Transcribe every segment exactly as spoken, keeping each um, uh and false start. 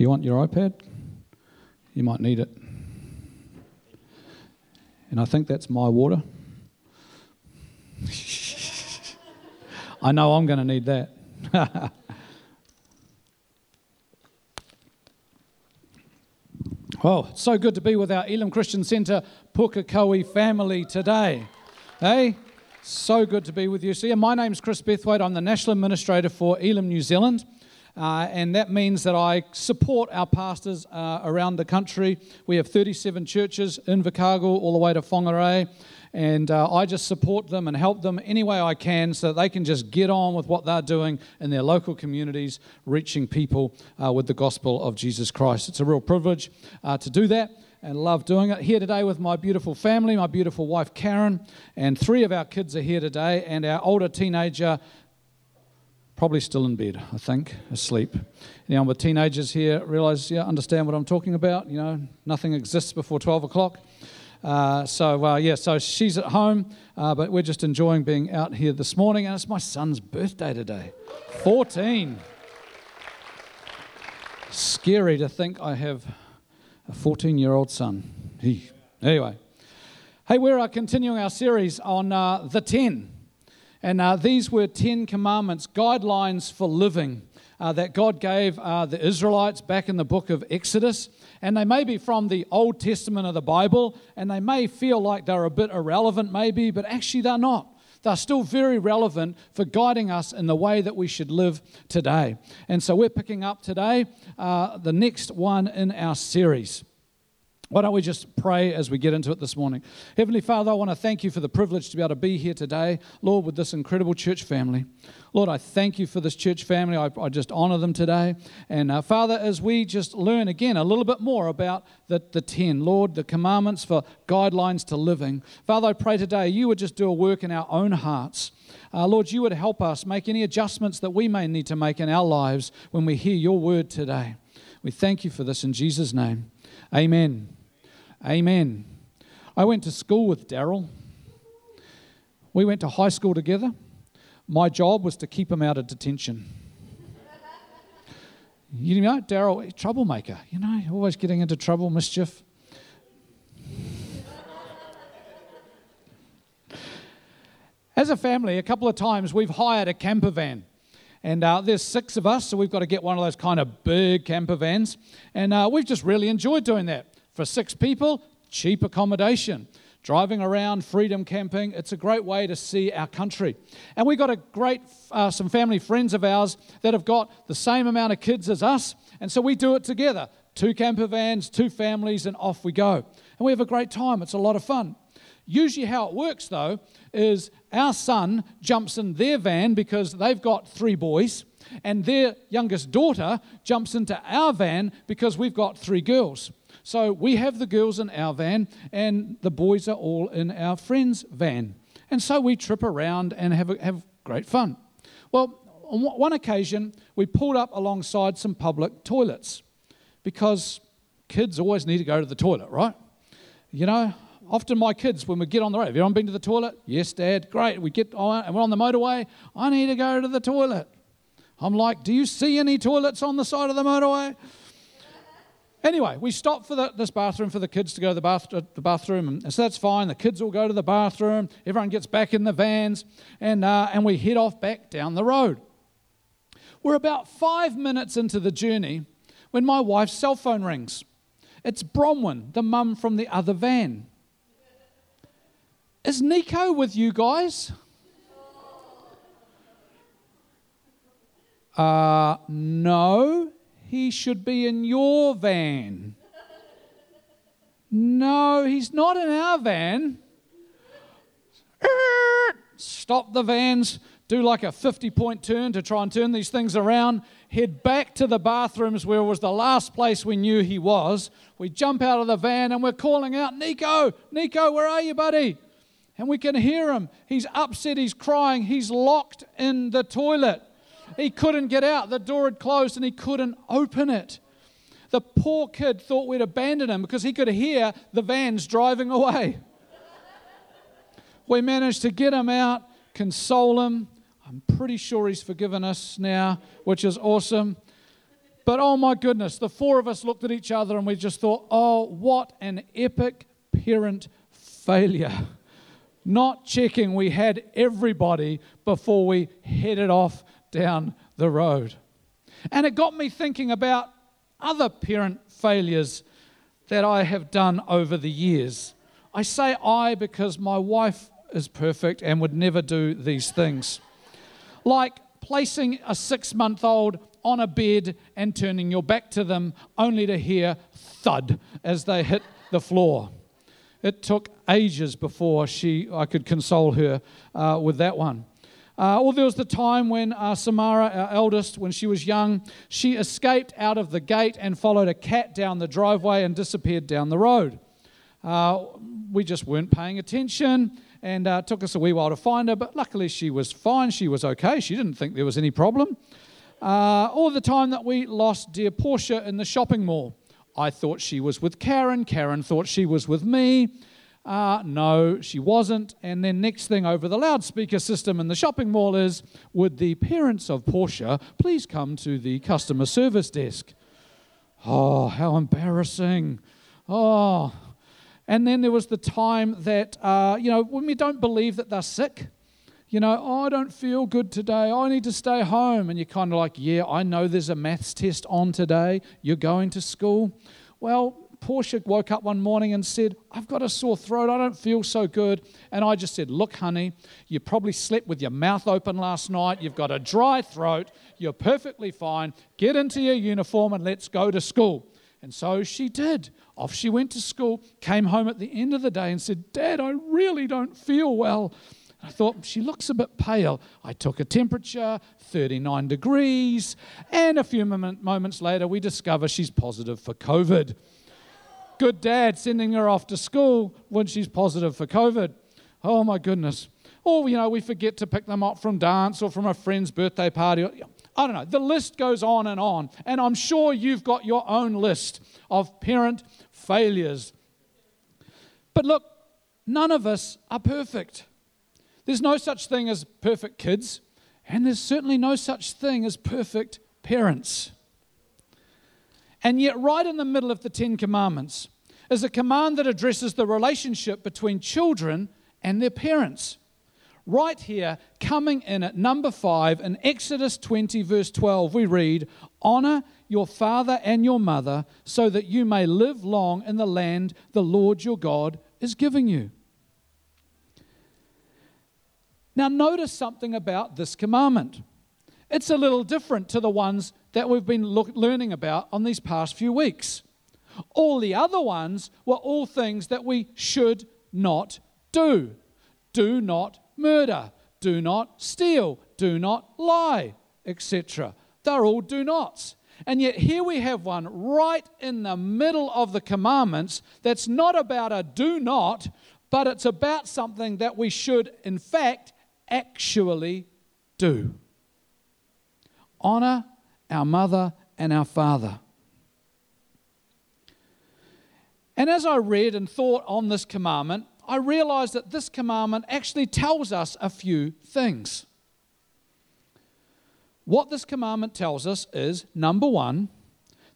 Do you want your iPad? You might need it. And I think that's my water. I know I'm going to need that. Oh, it's so good to be with our Elam Christian Centre Pukekohe family today. Hey, so good to be with you. See, my name's Chris Bethwaite. I'm the National Administrator for Elam New Zealand. Uh, and that means that I support our pastors uh, around the country. We have thirty-seven churches in Invercargill all the way to Whangarei, and uh, I just support them and help them any way I can so that they can just get on with what they're doing in their local communities, reaching people uh, with the gospel of Jesus Christ. It's a real privilege uh, to do that. And love doing it. Here today with my beautiful family, my beautiful wife Karen, and three of our kids are here today, and our older teenager, probably still in bed, I think, asleep. Now, with teenagers here, realise, yeah, understand what I'm talking about. You know, nothing exists before twelve o'clock. Uh, so, uh, yeah, so she's at home, uh, but we're just enjoying being out here this morning, and it's my son's birthday today, fourteen. Scary to think I have a fourteen-year-old son. Anyway, hey, we're continuing our series on uh, the ten, and uh, these were ten commandments, guidelines for living uh, that God gave uh, the Israelites back in the book of Exodus, and they may be from the Old Testament of the Bible, and they may feel like they're a bit irrelevant maybe, but actually they're not. They're still very relevant for guiding us in the way that we should live today. And so we're picking up today uh, the next one in our series. Why don't we just pray as we get into it this morning? Heavenly Father, I want to thank you for the privilege to be able to be here today, Lord, with this incredible church family. Lord, I thank you for this church family. I, I just honor them today. And uh, Father, as we just learn again a little bit more about the, the ten, Lord, the commandments for guidelines to living. Father, I pray today you would just do a work in our own hearts. Uh, Lord, you would help us make any adjustments that we may need to make in our lives when we hear your word today. We thank you for this in Jesus' name. Amen. Amen. I went to school with Daryl. We went to high school together. My job was to keep him out of detention. You know, Daryl, troublemaker, you know, always getting into trouble, mischief. As a family, a couple of times we've hired a camper van. And uh, there's six of us, so we've got to get one of those kind of big camper vans. And uh, we've just really enjoyed doing that. For six people, cheap accommodation. Driving around, freedom camping, it's a great way to see our country. And we got a great, uh, some family friends of ours that have got the same amount of kids as us, and so we do it together. Two camper vans, two families, and off we go. And we have a great time, it's a lot of fun. Usually how it works, though, is our son jumps in their van because they've got three boys, and their youngest daughter jumps into our van because we've got three girls. So we have the girls in our van, and the boys are all in our friend's van. And so we trip around and have a, have great fun. Well, on one occasion, we pulled up alongside some public toilets because kids always need to go to the toilet, right? You know, often my kids, when we get on the road, have you ever been to the toilet? Yes, Dad, great. We get on and we're on the motorway. I need to go to the toilet. I'm like, do you see any toilets on the side of the motorway? Anyway, we stop for the, this bathroom for the kids to go to the, bath, the bathroom, and so that's fine. The kids all go to the bathroom. Everyone gets back in the vans, and uh, and we head off back down the road. We're about five minutes into the journey when my wife's cell phone rings. It's Bronwyn, the mum from the other van. Is Nico with you guys? Uh, no. He should be in your van. No, he's not in our van. Stop the vans, do like a fifty-point turn to try and turn these things around, head back to the bathrooms where was the last place we knew he was. We jump out of the van and we're calling out, Nico, Nico, where are you, buddy? And we can hear him. He's upset, he's crying, he's locked in the toilet. He couldn't get out. The door had closed and he couldn't open it. The poor kid thought we'd abandon him because he could hear the vans driving away. We managed to get him out, console him. I'm pretty sure he's forgiven us now, which is awesome. But oh my goodness, the four of us looked at each other and we just thought, oh, what an epic parent failure. Not checking we had everybody before we headed off down the road. And it got me thinking about other parent failures that I have done over the years. I say I because my wife is perfect and would never do these things. Like placing a six-month-old on a bed and turning your back to them only to hear thud as they hit the floor. It took ages before she, I could console her uh, with that one. Uh, or there was the time when uh, Samara, our eldest, when she was young, she escaped out of the gate and followed a cat down the driveway and disappeared down the road. Uh, we just weren't paying attention and uh, it took us a wee while to find her, but luckily she was fine, she was okay, she didn't think there was any problem. Uh, or the time that we lost dear Portia in the shopping mall. I thought she was with Karen, Karen thought she was with me. Uh, no, she wasn't. And then next thing over the loudspeaker system in the shopping mall is, would the parents of Portia please come to the customer service desk? Oh, how embarrassing. Oh. And then there was the time that, uh, you know, when we don't believe that they're sick. You know, oh, I don't feel good today. I need to stay home. And you're kind of like, yeah, I know there's a maths test on today. You're going to school. Well, Portia woke up one morning and said, I've got a sore throat. I don't feel so good. And I just said, look, honey, you probably slept with your mouth open last night. You've got a dry throat. You're perfectly fine. Get into your uniform and let's go to school. And so she did. Off she went to school, came home at the end of the day and said, Dad, I really don't feel well. I thought, she looks a bit pale. I took a temperature, thirty-nine degrees, and a few moment, moments later we discover she's positive for COVID. Good dad sending her off to school when she's positive for COVID. Oh my goodness. Or, you know, we forget to pick them up from dance or from a friend's birthday party. I don't know. The list goes on and on. And I'm sure you've got your own list of parent failures. But look, none of us are perfect. There's no such thing as perfect kids, and there's certainly no such thing as perfect parents. And yet right in the middle of the Ten Commandments is a command that addresses the relationship between children and their parents. Right here, coming in at number five, in Exodus twenty, verse twelve, we read, "Honor your father and your mother so that you may live long in the land the Lord your God is giving you." Now notice something about this commandment. It's a little different to the ones that we've been look, learning about on these past few weeks. All the other ones were all things that we should not do. Do not murder, do not steal, do not lie, et cetera. They're all do nots. And yet here we have one right in the middle of the commandments that's not about a do not, but it's about something that we should, in fact, actually do. Honor our mother and our father. And as I read and thought on this commandment, I realized that this commandment actually tells us a few things. What this commandment tells us is, number one,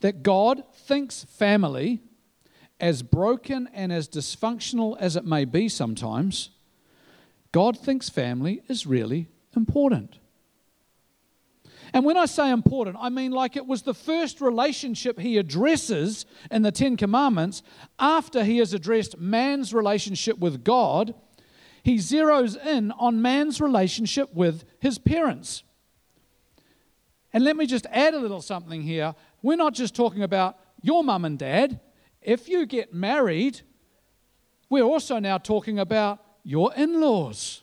that God thinks family, as broken and as dysfunctional as it may be sometimes, God thinks family is really important. And when I say important, I mean like it was the first relationship he addresses in the Ten Commandments. After he has addressed man's relationship with God, he zeroes in on man's relationship with his parents. And let me just add a little something here. We're not just talking about your mum and dad. If you get married, we're also now talking about your in-laws.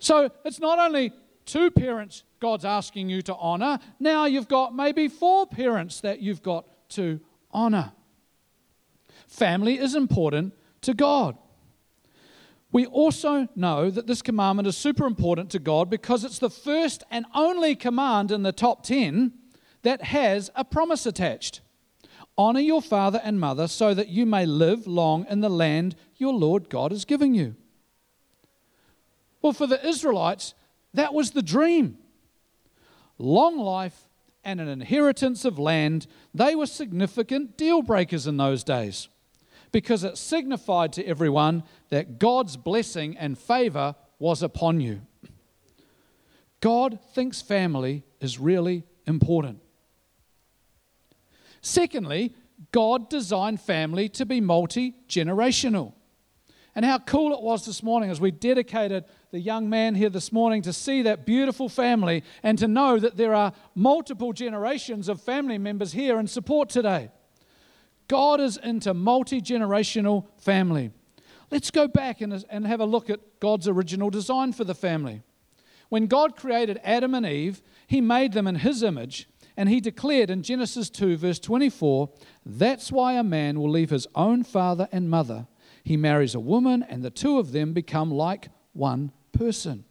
So it's not only two parents God's asking you to honor, now you've got maybe four parents that you've got to honor. Family is important to God. We also know that this commandment is super important to God because it's the first and only command in the top ten that has a promise attached. Honor your father and mother so that you may live long in the land your Lord God is giving you. Well, for the Israelites, that was the dream. long life, and an inheritance of land, they were significant deal breakers in those days, because it signified to everyone that God's blessing and favour was upon you. God thinks family is really important. Secondly, God designed family to be multi-generational. And how cool it was this morning as we dedicated the young man here this morning to see that beautiful family and to know that there are multiple generations of family members here in support today. God is into multi-generational family. Let's go back and, and have a look at God's original design for the family. When God created Adam and Eve, he made them in his image, and he declared in Genesis two, verse twenty-four, "That's why a man will leave his own father and mother. He marries a woman, and the two of them become like one person."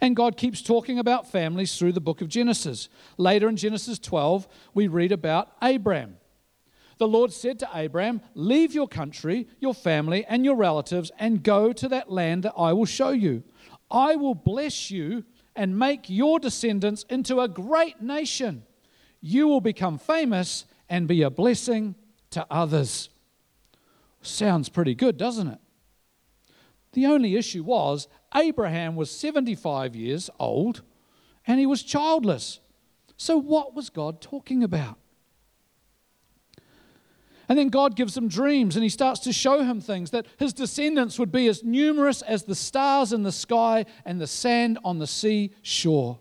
And God keeps talking about families through the book of Genesis. Later in Genesis twelve, we read about Abraham. The Lord said to Abraham, "Leave your country, your family, and your relatives, and go to that land that I will show you. I will bless you and make your descendants into a great nation. You will become famous and be a blessing to others." Sounds pretty good, doesn't it? The only issue was Abraham was seventy-five years old and he was childless. So what was God talking about? And then God gives him dreams and he starts to show him things, that his descendants would be as numerous as the stars in the sky and the sand on the sea shore.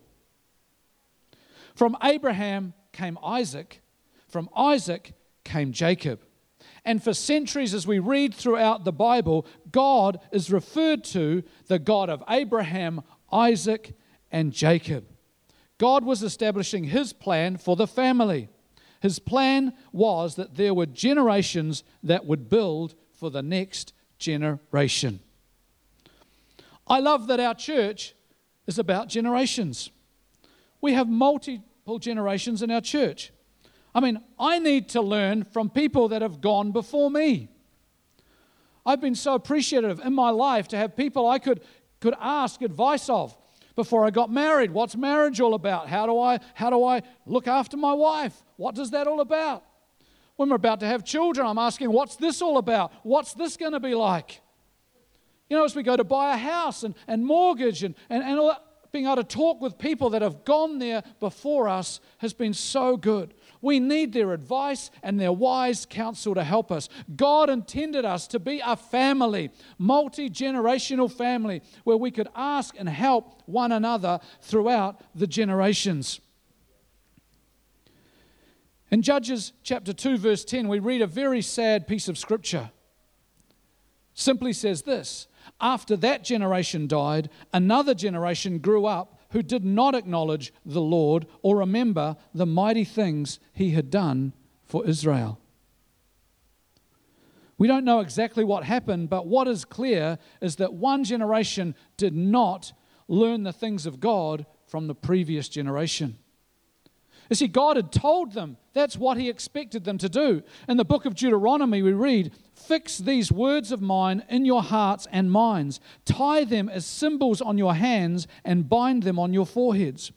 From Abraham came Isaac. From Isaac came Jacob. And for centuries, as we read throughout the Bible, God is referred to the God of Abraham, Isaac, and Jacob. God was establishing his plan for the family. His plan was that there were generations that would build for the next generation. I love that our church is about generations. We have multiple generations in our church. I mean, I need to learn from people that have gone before me. I've been so appreciative in my life to have people I could, could ask advice of. Before I got married, what's marriage all about? How do I how do I look after my wife? What is that all about? When we're about to have children, I'm asking, what's this all about? What's this going to be like? You know, as we go to buy a house and, and mortgage and, and, and all that, being able to talk with people that have gone there before us has been so good. We need their advice and their wise counsel to help us. God intended us to be a family, multi-generational family, where we could ask and help one another throughout the generations. In Judges chapter two, verse ten, we read a very sad piece of scripture. Simply says this, "After that generation died, another generation grew up who did not acknowledge the Lord or remember the mighty things he had done for Israel." We don't know exactly what happened, but what is clear is that one generation did not learn the things of God from the previous generation. You see, God had told them that's what he expected them to do. In the book of Deuteronomy, we read, "Fix these words of mine in your hearts and minds. Tie them as symbols on your hands and bind them on your foreheads.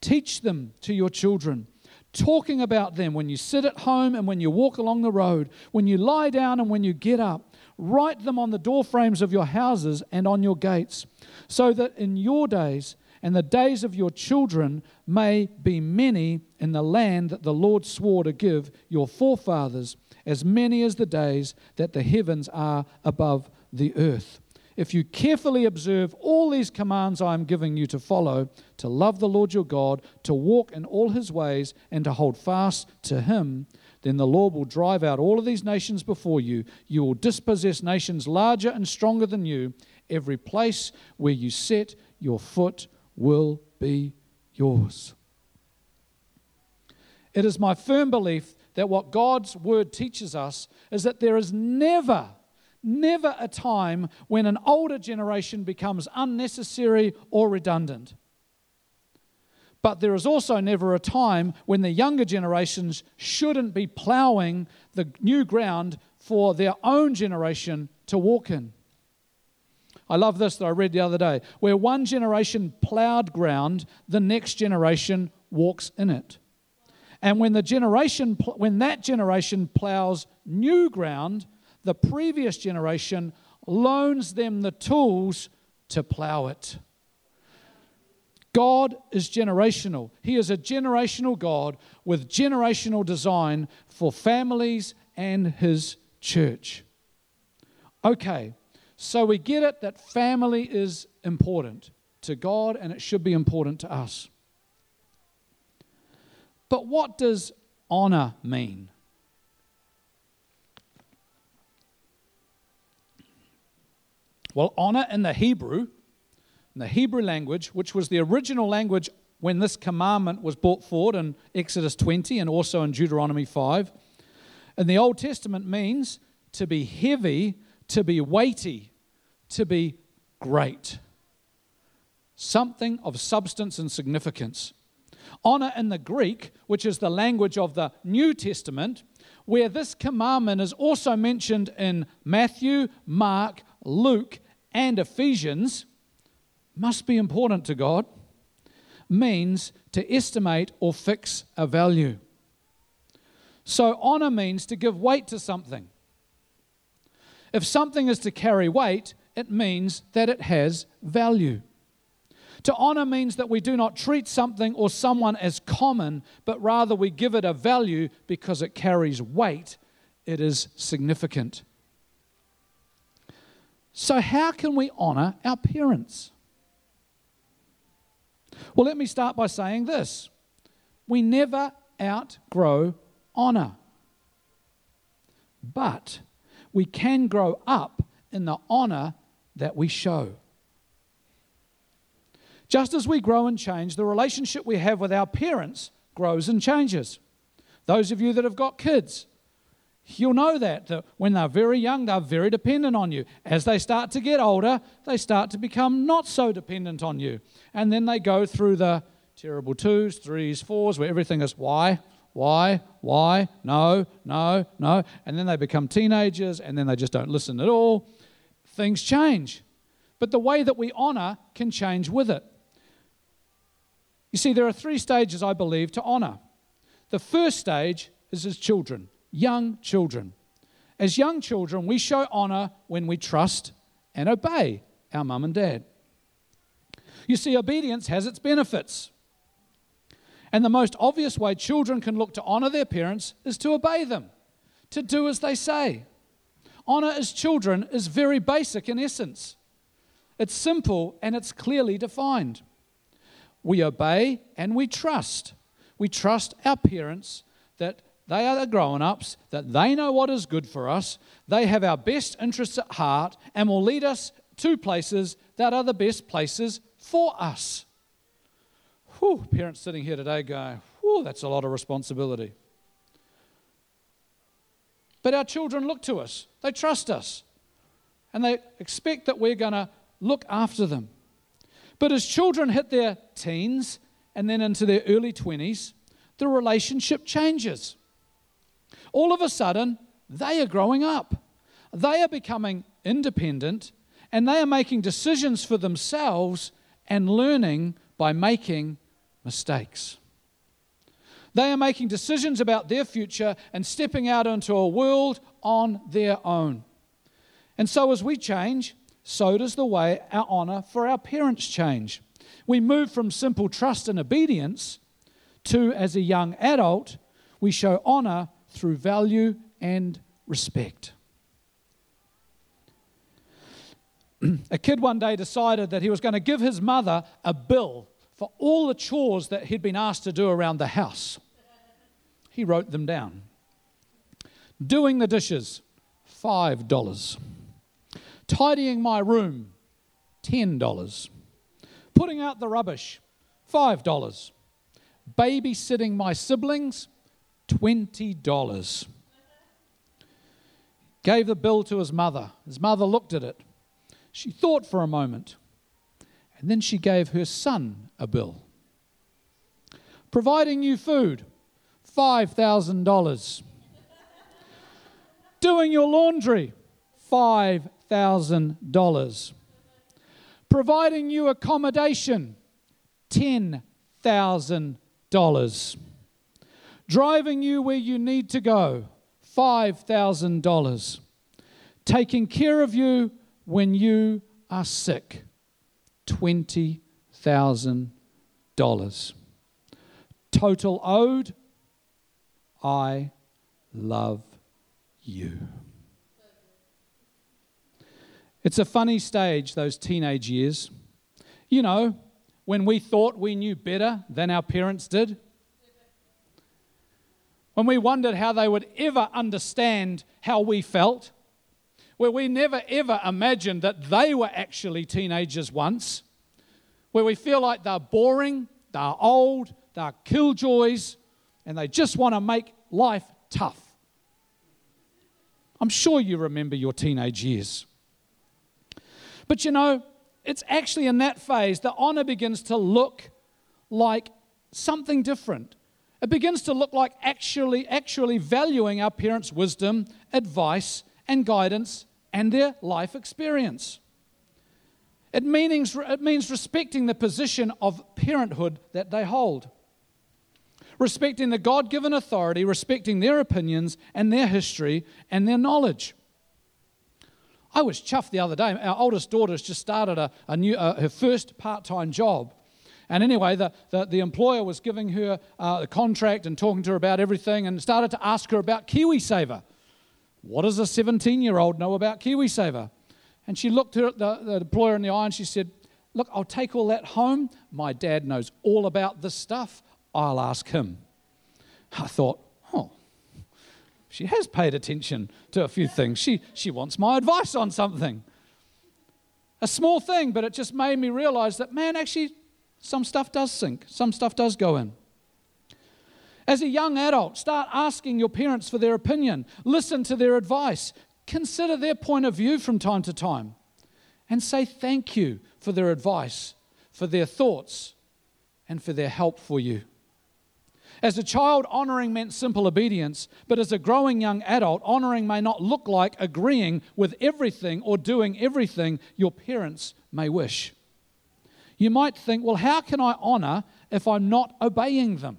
Teach them to your children, talking about them when you sit at home and when you walk along the road, when you lie down and when you get up. Write them on the doorframes of your houses and on your gates, so that in your days and the days of your children may be many in the land that the Lord swore to give your forefathers, as many as the days that the heavens are above the earth. If you carefully observe all these commands I am giving you to follow, to love the Lord your God, to walk in all his ways, and to hold fast to him, then the Lord will drive out all of these nations before you. You will dispossess nations larger and stronger than you. Every place where you set your foot will be yours." It is my firm belief that what God's word teaches us is that there is never, never a time when an older generation becomes unnecessary or redundant. But there is also never a time when the younger generations shouldn't be plowing the new ground for their own generation to walk in. I love this that I read the other day. Where one generation plowed ground, the next generation walks in it. And when the generation, when that generation plows new ground, the previous generation loans them the tools to plow it. God is generational. He is a generational God with generational design for families and His church. Okay, so we get it that family is important to God and it should be important to us. But what does honor mean? Well, honor in the Hebrew, in the Hebrew language, which was the original language when this commandment was brought forward in Exodus twenty and also in Deuteronomy five, in the Old Testament means to be heavy, to be weighty, to be great. Something of substance and significance. Honor in the Greek, which is the language of the New Testament, where this commandment is also mentioned in Matthew, Mark, Luke, and Ephesians, must be important to God, means to estimate or fix a value. So honor means to give weight to something. If something is to carry weight, it means that it has value. To honor means that we do not treat something or someone as common, but rather we give it a value because it carries weight. It is significant. So how can we honor our parents? Well, let me start by saying this. We never outgrow honor. But we can grow up in the honor that we show. Just as we grow and change, the relationship we have with our parents grows and changes. Those of you that have got kids, you'll know that, that when they're very young, they're very dependent on you. As they start to get older, they start to become not so dependent on you. And then they go through the terrible twos, threes, fours, where everything is why, why, why, no, no, no. And then they become teenagers, and then they just don't listen at all. Things change. But the way that we honor can change with it. You see, there are three stages, I believe, to honor. The first stage is as children, young children. As young children, we show honor when we trust and obey our mum and dad. You see, obedience has its benefits. And the most obvious way children can look to honor their parents is to obey them, to do as they say. Honor as children is very basic in essence. It's simple and it's clearly defined. We obey and we trust. We trust our parents that they are the grown-ups, that they know what is good for us, they have our best interests at heart and will lead us to places that are the best places for us. Whew, parents sitting here today going, whew, that's a lot of responsibility. But our children look to us, they trust us, and they expect that we're going to look after them. But as children hit their teens and then into their early twenties, the relationship changes. All of a sudden, they are growing up. They are becoming independent and they are making decisions for themselves and learning by making mistakes. They are making decisions about their future and stepping out into a world on their own. And so as we change, so does the way our honor for our parents change. We move from simple trust and obedience to, as a young adult, we show honor through value and respect. A kid one day decided that he was going to give his mother a bill for all the chores that he'd been asked to do around the house. He wrote them down. Doing the dishes, five dollars. Tidying my room, ten dollars. Putting out the rubbish, five dollars. Babysitting my siblings, twenty dollars. Gave the bill to his mother. His mother looked at it. She thought for a moment. And then she gave her son a bill. Providing you food, five thousand dollars. Doing your laundry, five thousand dollars. providing you accommodation, ten thousand dollars. Driving you where you need to go, five thousand dollars. Taking care of you when you are sick, twenty thousand dollars. Total owed, I love you. It's a funny stage, those teenage years. You know, when we thought we knew better than our parents did. When we wondered how they would ever understand how we felt. Where we never ever imagined that they were actually teenagers once. Where we feel like they're boring, they're old, they're killjoys, and they just want to make life tough. I'm sure you remember your teenage years. But you know, it's actually in that phase that honour begins to look like something different. It begins to look like actually, actually valuing our parents' wisdom, advice, and guidance, and their life experience. It means, it means respecting the position of parenthood that they hold. Respecting the God-given authority, respecting their opinions and their history and their knowledge. I was chuffed the other day. Our oldest daughter's just started a, a new uh, her first part-time job. And anyway, the, the, the employer was giving her uh, a contract and talking to her about everything and started to ask her about KiwiSaver. What does a seventeen-year-old know about KiwiSaver? And she looked at the, the employer in the eye and she said, look, I'll take all that home. My dad knows all about this stuff. I'll ask him. I thought, oh, she has paid attention to a few things. She she wants my advice on something. A small thing, but it just made me realize that, man, actually, some stuff does sink. Some stuff does go in. As a young adult, start asking your parents for their opinion. Listen to their advice. Consider their point of view from time to time. And say thank you for their advice, for their thoughts, and for their help for you. As a child, honoring meant simple obedience, but as a growing young adult, honoring may not look like agreeing with everything or doing everything your parents may wish. You might think, well, how can I honor if I'm not obeying them?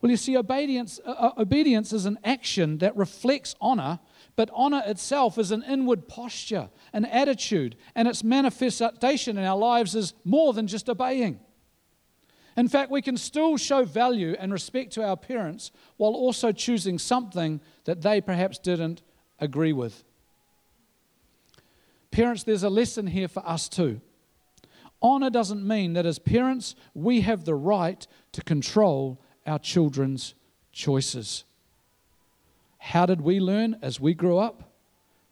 Well, you see, obedience, uh, obedience is an action that reflects honor, but honor itself is an inward posture, an attitude, and its manifestation in our lives is more than just obeying. In fact, we can still show value and respect to our parents while also choosing something that they perhaps didn't agree with. Parents, there's a lesson here for us too. Honor doesn't mean that as parents, we have the right to control our children's choices. How did we learn as we grew up?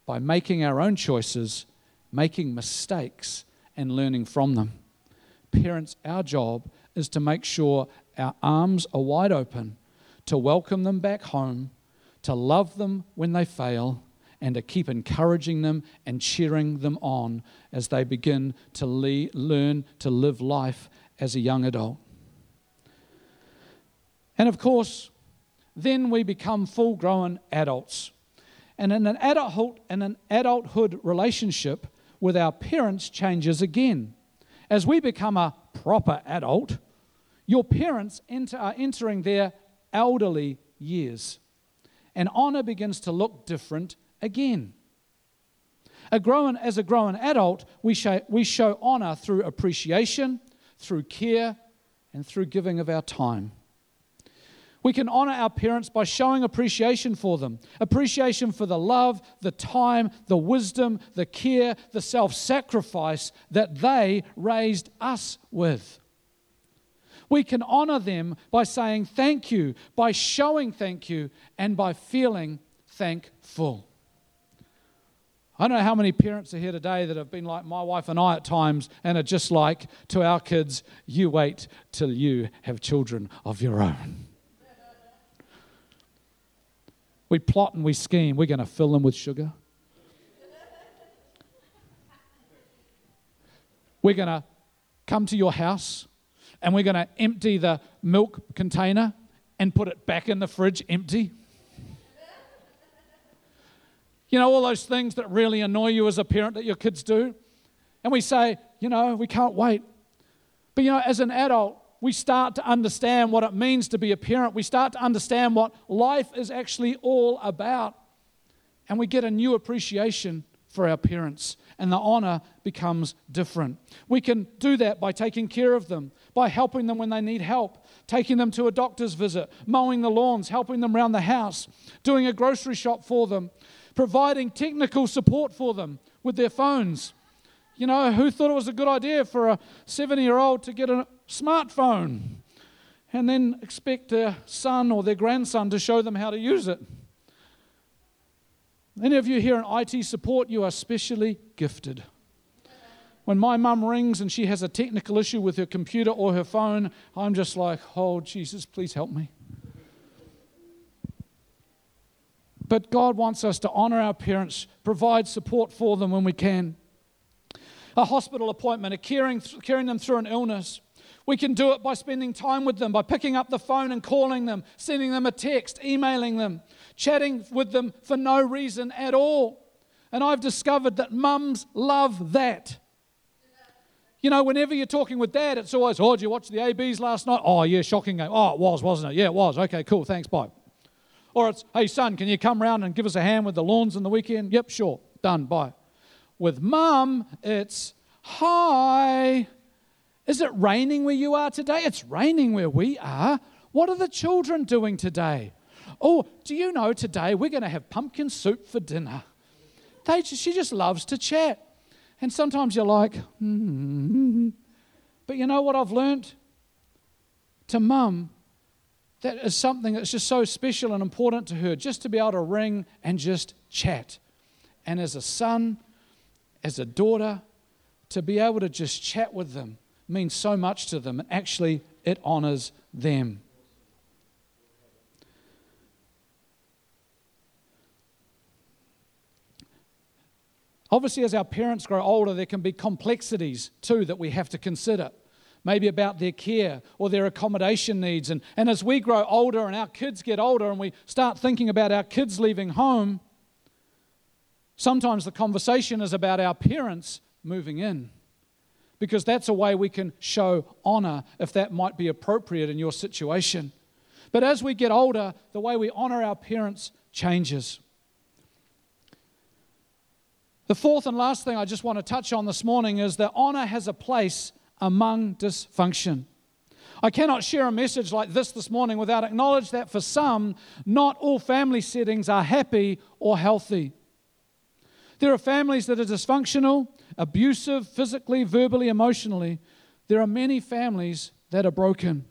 By making our own choices, making mistakes, and learning from them. Parents, our job is to make sure our arms are wide open, to welcome them back home, to love them when they fail, and to keep encouraging them and cheering them on as they begin to le- learn to live life as a young adult. And of course, then we become full-grown adults. And in an adulthood, in an adulthood relationship with our parents changes again. As we become a proper adult, your parents enter, are entering their elderly years, and honor begins to look different again. A grown, as a grown adult, we show, we show honor through appreciation, through care, and through giving of our time. We can honor our parents by showing appreciation for them, appreciation for the love, the time, the wisdom, the care, the self-sacrifice that they raised us with. We can honor them by saying thank you, by showing thank you, and by feeling thankful. I don't know how many parents are here today that have been like my wife and I at times and are just like to our kids, you wait till you have children of your own. We plot and we scheme. We're going to fill them with sugar. We're going to come to your house and we're going to empty the milk container and put it back in the fridge empty. You know, all those things that really annoy you as a parent that your kids do. and we say, you know, we can't wait. But, you know, as an adult, we start to understand what it means to be a parent. We start to understand what life is actually all about. And we get a new appreciation for our parents, and the honor becomes different. We can do that by taking care of them, by helping them when they need help, taking them to a doctor's visit, mowing the lawns, helping them around the house, doing a grocery shop for them, providing technical support for them with their phones. You know, who thought it was a good idea for a seventy-year-old to get a smartphone and then expect their son or their grandson to show them how to use it? Any of you here in I T support, you are specially gifted. When my mum rings and she has a technical issue with her computer or her phone, I'm just like, oh, Jesus, please help me. But God wants us to honor our parents, provide support for them when we can. A hospital appointment, a caring, carrying them through an illness. We can do it by spending time with them, by picking up the phone and calling them, sending them a text, emailing them, chatting with them for no reason at all. And I've discovered that mums love that. You know, whenever you're talking with dad, it's always, oh, did you watch the A Bs last night? Oh, yeah, shocking game. Oh, it was, wasn't it? Yeah, it was. Okay, cool, thanks, bye. Or it's, hey, son, can you come round and give us a hand with the lawns on the weekend? Yep, sure, done, bye. With mum, it's, hi, is it raining where you are today? It's raining where we are. What are the children doing today? Oh, do you know today we're going to have pumpkin soup for dinner? They, she just loves to chat. And sometimes you're like, mm-hmm. But you know what I've learned? To mum, that is something that's just so special and important to her, just to be able to ring and just chat. And as a son, as a daughter, to be able to just chat with them means so much to them. And actually, it honors them. Obviously, as our parents grow older, there can be complexities too that we have to consider. Maybe about their care or their accommodation needs. And, and as we grow older and our kids get older and we start thinking about our kids leaving home, sometimes the conversation is about our parents moving in. Because that's a way we can show honor, if that might be appropriate in your situation. But as we get older, the way we honor our parents changes. The fourth and last thing I just want to touch on this morning is that honor has a place among dysfunction. I cannot share a message like this this morning without acknowledging that for some, not all family settings are happy or healthy. There are families that are dysfunctional, abusive, physically, verbally, emotionally. There are many families that are broken.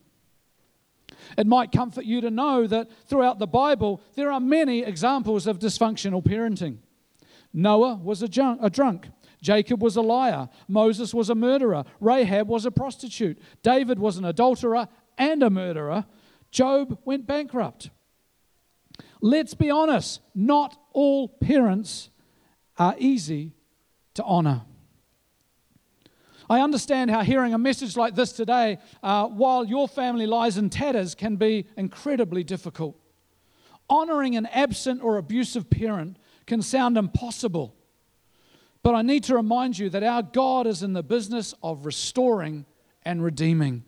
It might comfort you to know that throughout the Bible, there are many examples of dysfunctional parenting. Noah was a drunk. Jacob was a liar. Moses was a murderer. Rahab was a prostitute. David was an adulterer and a murderer. Job went bankrupt. Let's be honest, not all parents are easy to honor. I understand how hearing a message like this today, uh, while your family lies in tatters, can be incredibly difficult. Honoring an absent or abusive parent can sound impossible. But I need to remind you that our God is in the business of restoring and redeeming.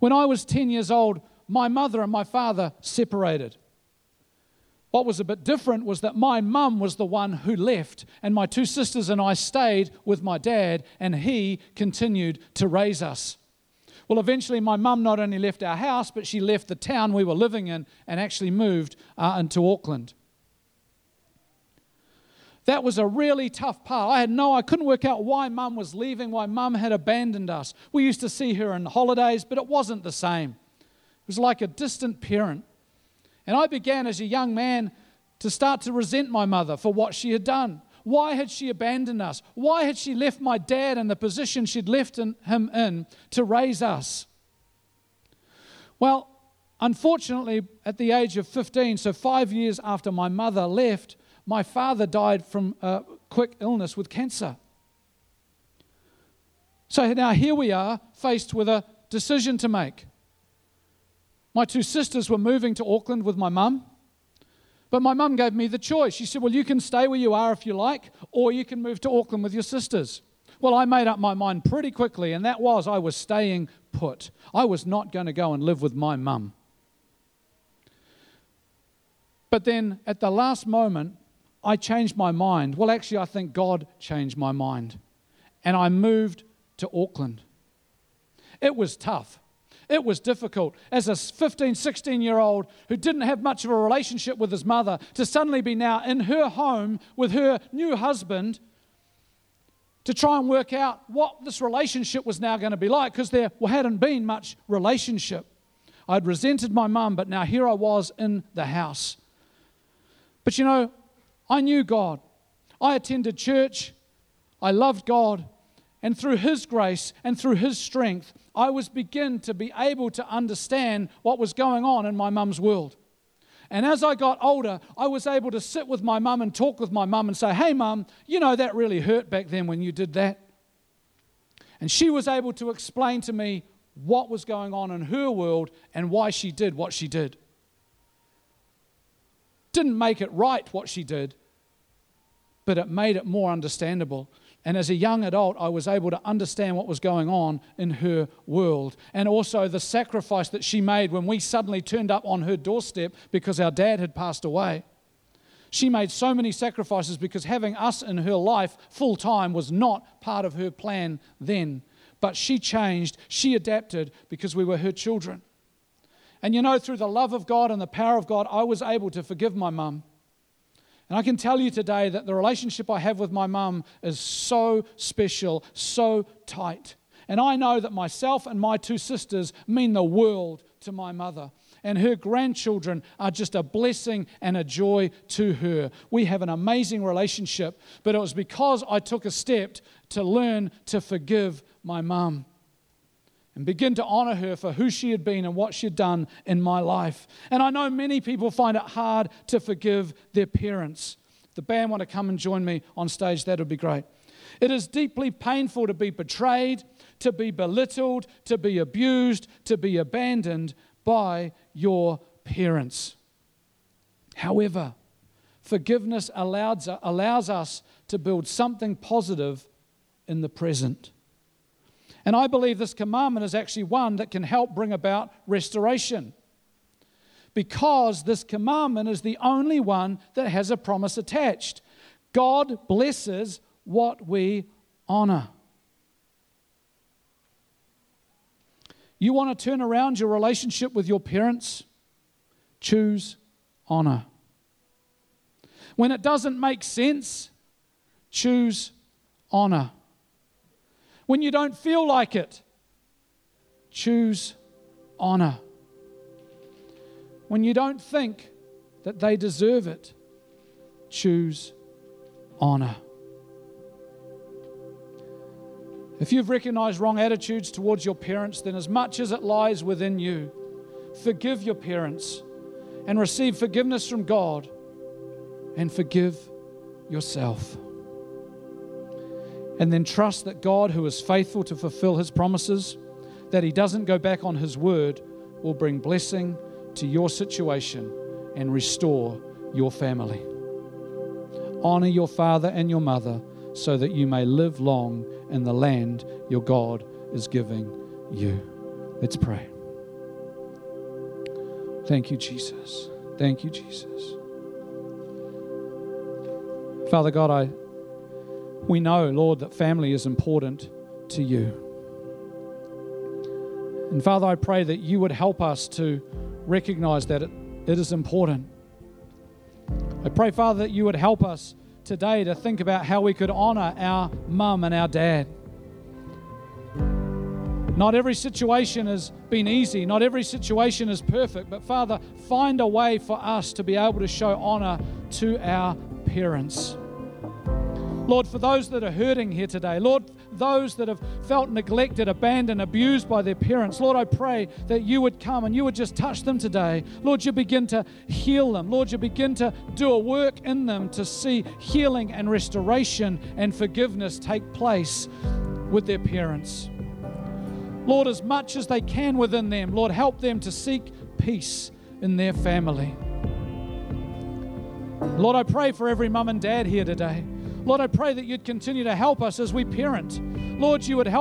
When I was ten years old, my mother and my father separated. What was a bit different was that my mum was the one who left, and my two sisters and I stayed with my dad, and he continued to raise us. Well, eventually my mum not only left our house, but she left the town we were living in and actually moved uh, into Auckland. That was a really tough part. I had no, I couldn't work out why mum was leaving, why mum had abandoned us. We used to see her on holidays, but it wasn't the same. It was like a distant parent. And I began as a young man to start to resent my mother for what she had done. Why had she abandoned us? Why had she left my dad in the position she'd left in, him in to raise us? Well, unfortunately, at the age of fifteen, so five years after my mother left, my father died from a quick illness with cancer. So now here we are, faced with a decision to make. My two sisters were moving to Auckland with my mum. But my mum gave me the choice. She said, well, you can stay where you are if you like, or you can move to Auckland with your sisters. Well, I made up my mind pretty quickly, and that was I was staying put. I was not going to go and live with my mum. But then at the last moment, I changed my mind. Well, actually, I think God changed my mind. And I moved to Auckland. It was tough. It was difficult as a fifteen, sixteen-year-old who didn't have much of a relationship with his mother to suddenly be now in her home with her new husband to try and work out what this relationship was now going to be like, because there hadn't been much relationship. I'd resented my mum, but now here I was in the house. But you know, I knew God. I attended church. I loved God. And through His grace and through His strength, I was begin to be able to understand what was going on in my mum's world. And as I got older, I was able to sit with my mum and talk with my mum and say, hey, mum, you know, that really hurt back then when you did that. And she was able to explain to me what was going on in her world and why she did what she did. Didn't make it right what she did, but it made it more understandable. And as a young adult, I was able to understand what was going on in her world. And also the sacrifice that she made when we suddenly turned up on her doorstep because our dad had passed away. She made so many sacrifices because having us in her life full time was not part of her plan then. But she changed, she adapted because we were her children. And you know, through the love of God and the power of God, I was able to forgive my mum. And I can tell you today that the relationship I have with my mum is so special, so tight. And I know that myself and my two sisters mean the world to my mother. And her grandchildren are just a blessing and a joy to her. We have an amazing relationship, but it was because I took a step to learn to forgive my mum and begin to honor her for who she had been and what she had done in my life. And I know many people find it hard to forgive their parents. If the band want to come and join me on stage, that would be great. It is deeply painful to be betrayed, to be belittled, to be abused, to be abandoned by your parents. However, forgiveness allows, allows us to build something positive in the present. And I believe this commandment is actually one that can help bring about restoration, because this commandment is the only one that has a promise attached. God blesses what we honor. You want to turn around your relationship with your parents? Choose honor. When it doesn't make sense, choose honor. When you don't feel like it, choose honor. When you don't think that they deserve it, choose honor. If you've recognized wrong attitudes towards your parents, then as much as it lies within you, forgive your parents and receive forgiveness from God, and forgive yourself. And then trust that God, who is faithful to fulfill His promises, that He doesn't go back on His word, will bring blessing to your situation and restore your family. Honor your father and your mother so that you may live long in the land your God is giving you. Let's pray. Thank you, Jesus. Thank you, Jesus. Father God, I We know, Lord, that family is important to you. And Father, I pray that you would help us to recognize that it, it is important. I pray, Father, that you would help us today to think about how we could honor our mum and our dad. Not every situation has been easy. Not every situation is perfect. But Father, find a way for us to be able to show honor to our parents. Lord, for those that are hurting here today, Lord, those that have felt neglected, abandoned, abused by their parents, Lord, I pray that you would come and you would just touch them today. Lord, you begin to heal them. Lord, you begin to do a work in them to see healing and restoration and forgiveness take place with their parents. Lord, as much as they can within them, Lord, help them to seek peace in their family. Lord, I pray for every mum and dad here today. Lord, I pray that you'd continue to help us as we parent. Lord, you would help